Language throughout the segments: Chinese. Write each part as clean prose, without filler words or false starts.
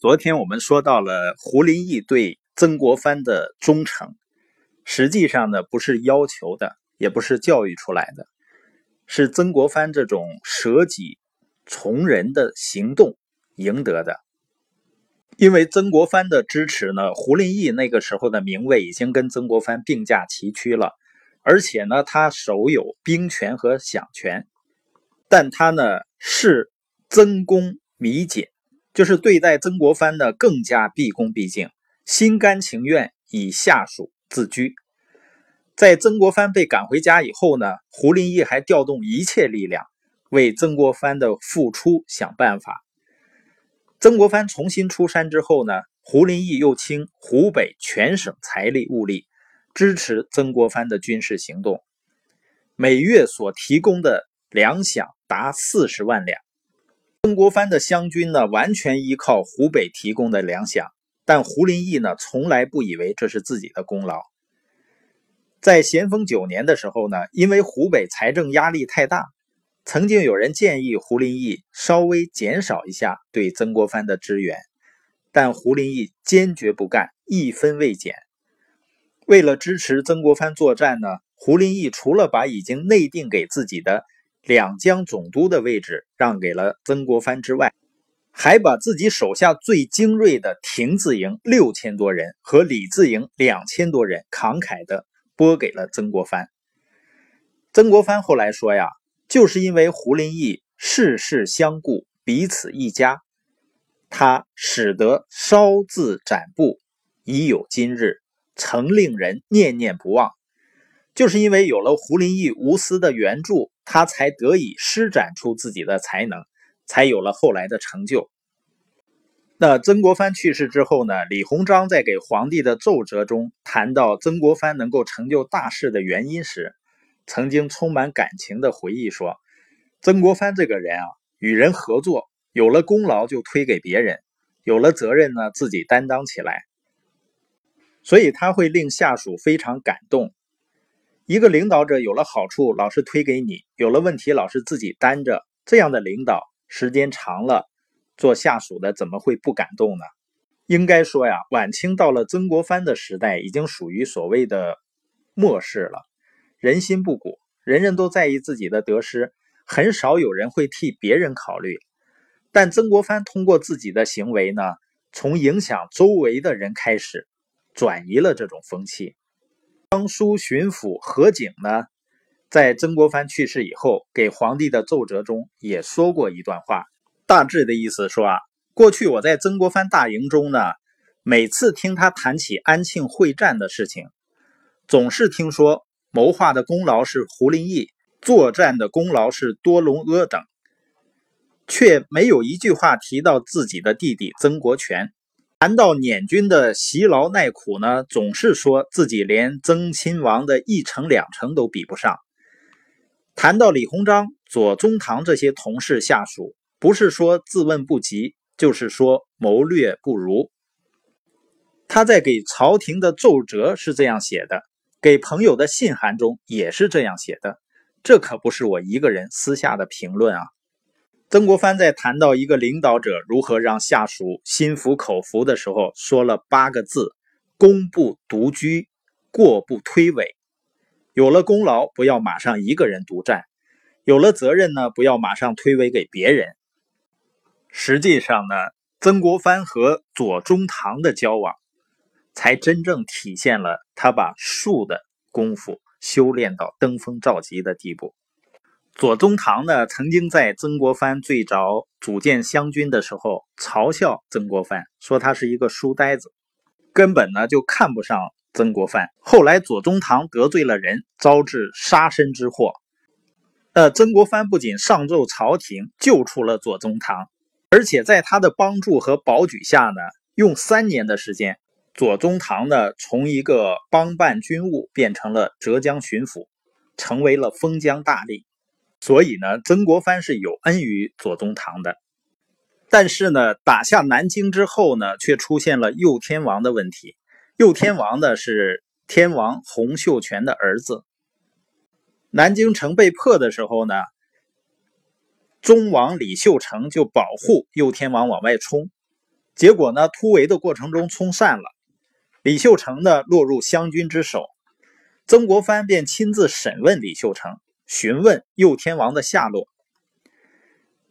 昨天我们说到了胡林翼对曾国藩的忠诚，实际上呢，不是要求的，也不是教育出来的，是曾国藩这种舍己从人的行动赢得的。因为曾国藩的支持呢，胡林翼那个时候的名位已经跟曾国藩并驾齐驱了，而且呢，他手有兵权和饷权，但他呢视曾公弥俭，就是对待曾国藩呢更加毕恭毕敬，心甘情愿以下属自居。在曾国藩被赶回家以后呢，胡林翼还调动一切力量为曾国藩的复出想办法。曾国藩重新出山之后呢，胡林翼又倾湖北全省财力物力支持曾国藩的军事行动，每月所提供的粮饷达40万两。曾国藩的湘军呢完全依靠湖北提供的粮饷，但胡林翼呢从来不以为这是自己的功劳。在咸丰9年的时候呢，因为湖北财政压力太大，曾经有人建议胡林翼稍微减少一下对曾国藩的支援，但胡林翼坚决不干，一分未减。为了支持曾国藩作战呢，胡林翼除了把已经内定给自己的两江总督的位置让给了曾国藩之外，还把自己手下最精锐的亭字营6000多人和李字营2000多人慷慨的拨给了曾国藩。曾国藩后来说呀，就是因为胡林翼世事相顾，彼此一家，他使得稍自展布，已有今日，曾令人念念不忘。就是因为有了胡林翼无私的援助，他才得以施展出自己的才能，才有了后来的成就。那曾国藩去世之后呢，李鸿章在给皇帝的奏折中谈到曾国藩能够成就大事的原因时，曾经充满感情的回忆说，曾国藩这个人啊，与人合作，有了功劳就推给别人，有了责任呢自己担当起来，所以他会令下属非常感动。一个领导者有了好处老是推给你，有了问题老是自己担着，这样的领导时间长了，做下属的怎么会不感动呢？应该说呀，晚清到了曾国藩的时代已经属于所谓的末世了，人心不古，人人都在意自己的得失，很少有人会替别人考虑。但曾国藩通过自己的行为呢，从影响周围的人开始，转移了这种风气。江苏巡抚何璟呢，在曾国藩去世以后给皇帝的奏折中也说过一段话，大致的意思说啊，过去我在曾国藩大营中呢，每次听他谈起安庆会战的事情，总是听说谋划的功劳是胡林翼，作战的功劳是多隆阿等，却没有一句话提到自己的弟弟曾国荃。谈到捻军的习劳耐苦呢，总是说自己连曾亲王的1程2程都比不上。谈到李鸿章、左宗棠这些同事下属，不是说自问不及，就是说谋略不如。他在给朝廷的奏折是这样写的，给朋友的信函中也是这样写的，这可不是我一个人私下的评论啊。曾国藩在谈到一个领导者如何让下属心服口服的时候，说了8个字，功不独居，过不推诿。有了功劳不要马上一个人独占，有了责任呢不要马上推诿给别人。实际上呢，曾国藩和左宗棠的交往才真正体现了他把术的功夫修炼到登峰造极的地步。左宗棠呢曾经在曾国藩最早组建湘军的时候嘲笑曾国藩，说他是一个书呆子，根本呢就看不上曾国藩。后来左宗棠得罪了人，招致杀身之祸。曾国藩不仅上奏朝廷救出了左宗棠，而且在他的帮助和保举下呢，用3年的时间，左宗棠呢从一个帮办军务变成了浙江巡抚，成为了封疆大吏。所以呢，曾国藩是有恩于左宗棠的。但是呢，打下南京之后呢，却出现了右天王的问题。右天王呢是天王洪秀全的儿子。南京城被破的时候呢，忠王李秀成就保护右天王往外冲，结果呢，突围的过程中冲散了，李秀成呢落入湘军之手。曾国藩便亲自审问李秀成，询问右天王的下落。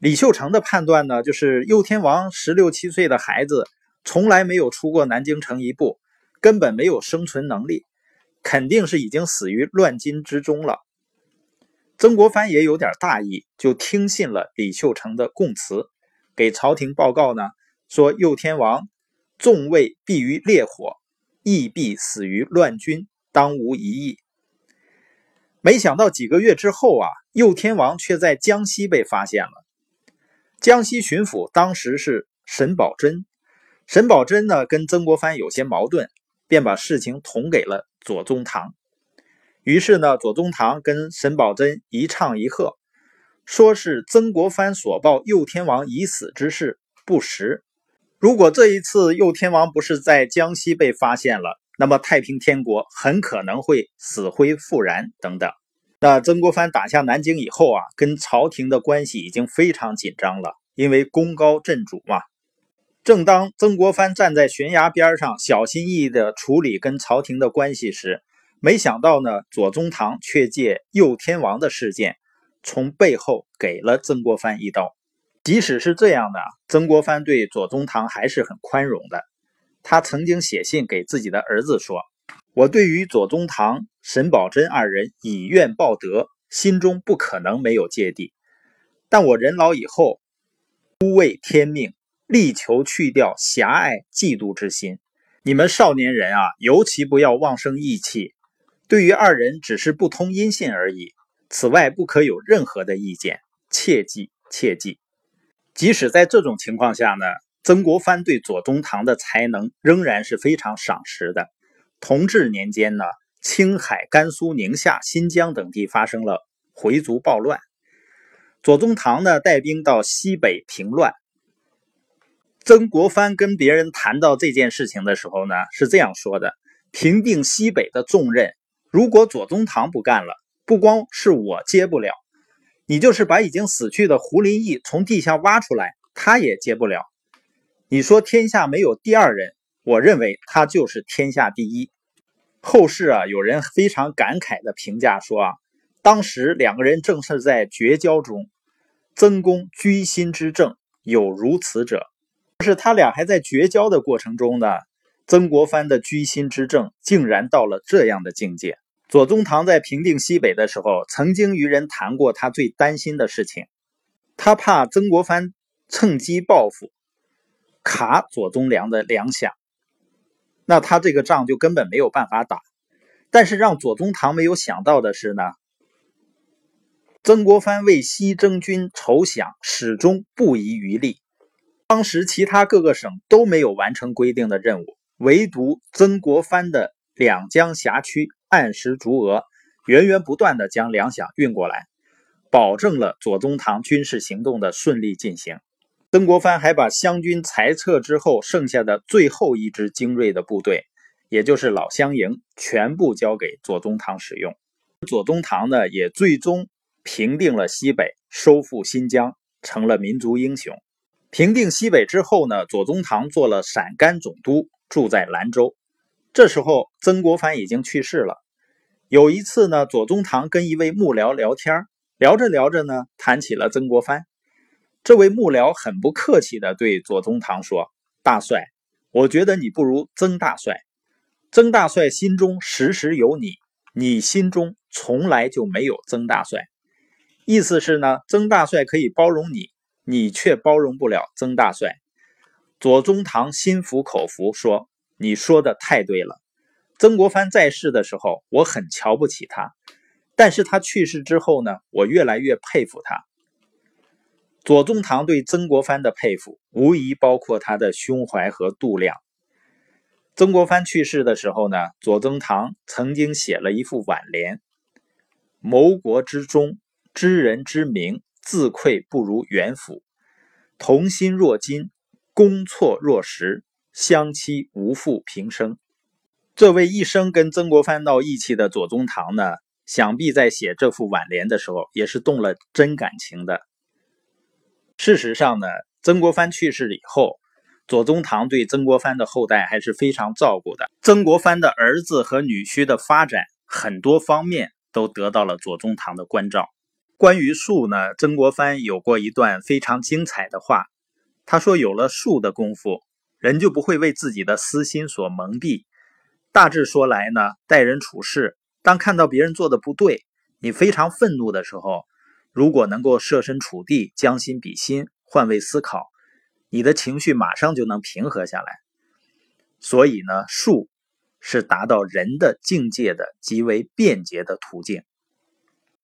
李秀成的判断呢，就是右天王16、17岁的孩子从来没有出过南京城一步，根本没有生存能力，肯定是已经死于乱金之中了。曾国藩也有点大意，就听信了李秀成的供词，给朝廷报告呢，说右天王纵未毙于烈火，亦必死于乱军，当无一役。没想到几个月之后啊，右天王却在江西被发现了。江西巡抚当时是沈葆桢，沈葆桢呢跟曾国藩有些矛盾，便把事情捅给了左宗棠。于是呢，左宗棠跟沈葆桢一唱一和，说是曾国藩所报右天王已死之事不实。如果这一次右天王不是在江西被发现了，那么太平天国很可能会死灰复燃等等。那曾国藩打下南京以后啊，跟朝廷的关系已经非常紧张了，因为功高震主嘛。正当曾国藩站在悬崖边上小心翼翼地处理跟朝廷的关系时，没想到呢，左宗棠却借右天王的事件从背后给了曾国藩一刀。即使是这样的，曾国藩对左宗棠还是很宽容的。他曾经写信给自己的儿子说，我对于左宗棠、沈葆桢二人以怨报德，心中不可能没有芥蒂，但我人老以后，孤畏天命，力求去掉狭隘嫉妒之心。你们少年人啊，尤其不要妄生意气，对于二人只是不通音信而已，此外不可有任何的意见，切记切记。即使在这种情况下呢，曾国藩对左宗棠的才能仍然是非常赏识的。同治年间呢，青海、甘肃、宁夏、新疆等地发生了回族暴乱，左宗棠呢带兵到西北平乱。曾国藩跟别人谈到这件事情的时候呢，是这样说的，平定西北的重任，如果左宗棠不干了，不光是我接不了，你就是把已经死去的胡林翼从地下挖出来，他也接不了。你说天下没有第二人，我认为他就是天下第一。后世啊，有人非常感慨的评价说啊，当时两个人正是在绝交中，曾公居心之正，有如此者。就是他俩还在绝交的过程中呢，曾国藩的居心之正竟然到了这样的境界。左宗棠在平定西北的时候，曾经与人谈过他最担心的事情，他怕曾国藩趁机报复，卡左宗棠的粮饷，那他这个仗就根本没有办法打。但是让左宗棠没有想到的是呢，曾国藩为西征军筹饷始终不遗余力。当时其他各个省都没有完成规定的任务，唯独曾国藩的两江辖区按时逐额，源源不断地将粮饷运过来，保证了左宗棠军事行动的顺利进行。曾国藩还把湘军裁撤之后剩下的最后一支精锐的部队，也就是老湘营，全部交给左宗棠使用。左宗棠呢，也最终平定了西北，收复新疆，成了民族英雄。平定西北之后呢，左宗棠做了陕甘总督，住在兰州。这时候曾国藩已经去世了。有一次呢，左宗棠跟一位幕僚聊天，聊着聊着呢，谈起了曾国藩。这位幕僚很不客气地对左宗棠说，大帅，我觉得你不如曾大帅，曾大帅心中时时有你，你心中从来就没有曾大帅。意思是呢，曾大帅可以包容你，你却包容不了曾大帅。左宗棠心服口服，说，你说的太对了，曾国藩在世的时候我很瞧不起他，但是他去世之后呢，我越来越佩服他。左宗棠对曾国藩的佩服无疑包括他的胸怀和度量。曾国藩去世的时候呢，左宗棠曾经写了一副挽联，谋国之忠，知人之明，自愧不如元辅，同心若金，攻错若石，相期无复平生。这位一生跟曾国藩闹义气的左宗棠呢，想必在写这副挽联的时候也是动了真感情的。事实上呢，曾国藩去世以后，左宗棠对曾国藩的后代还是非常照顾的。曾国藩的儿子和女婿的发展，很多方面都得到了左宗棠的关照。关于树呢，曾国藩有过一段非常精彩的话，他说有了树的功夫，人就不会为自己的私心所蒙蔽。大致说来呢，待人处事，当看到别人做的不对，你非常愤怒的时候，如果能够设身处地，将心比心，换位思考，你的情绪马上就能平和下来。所以呢，术是达到人的境界的极为便捷的途径。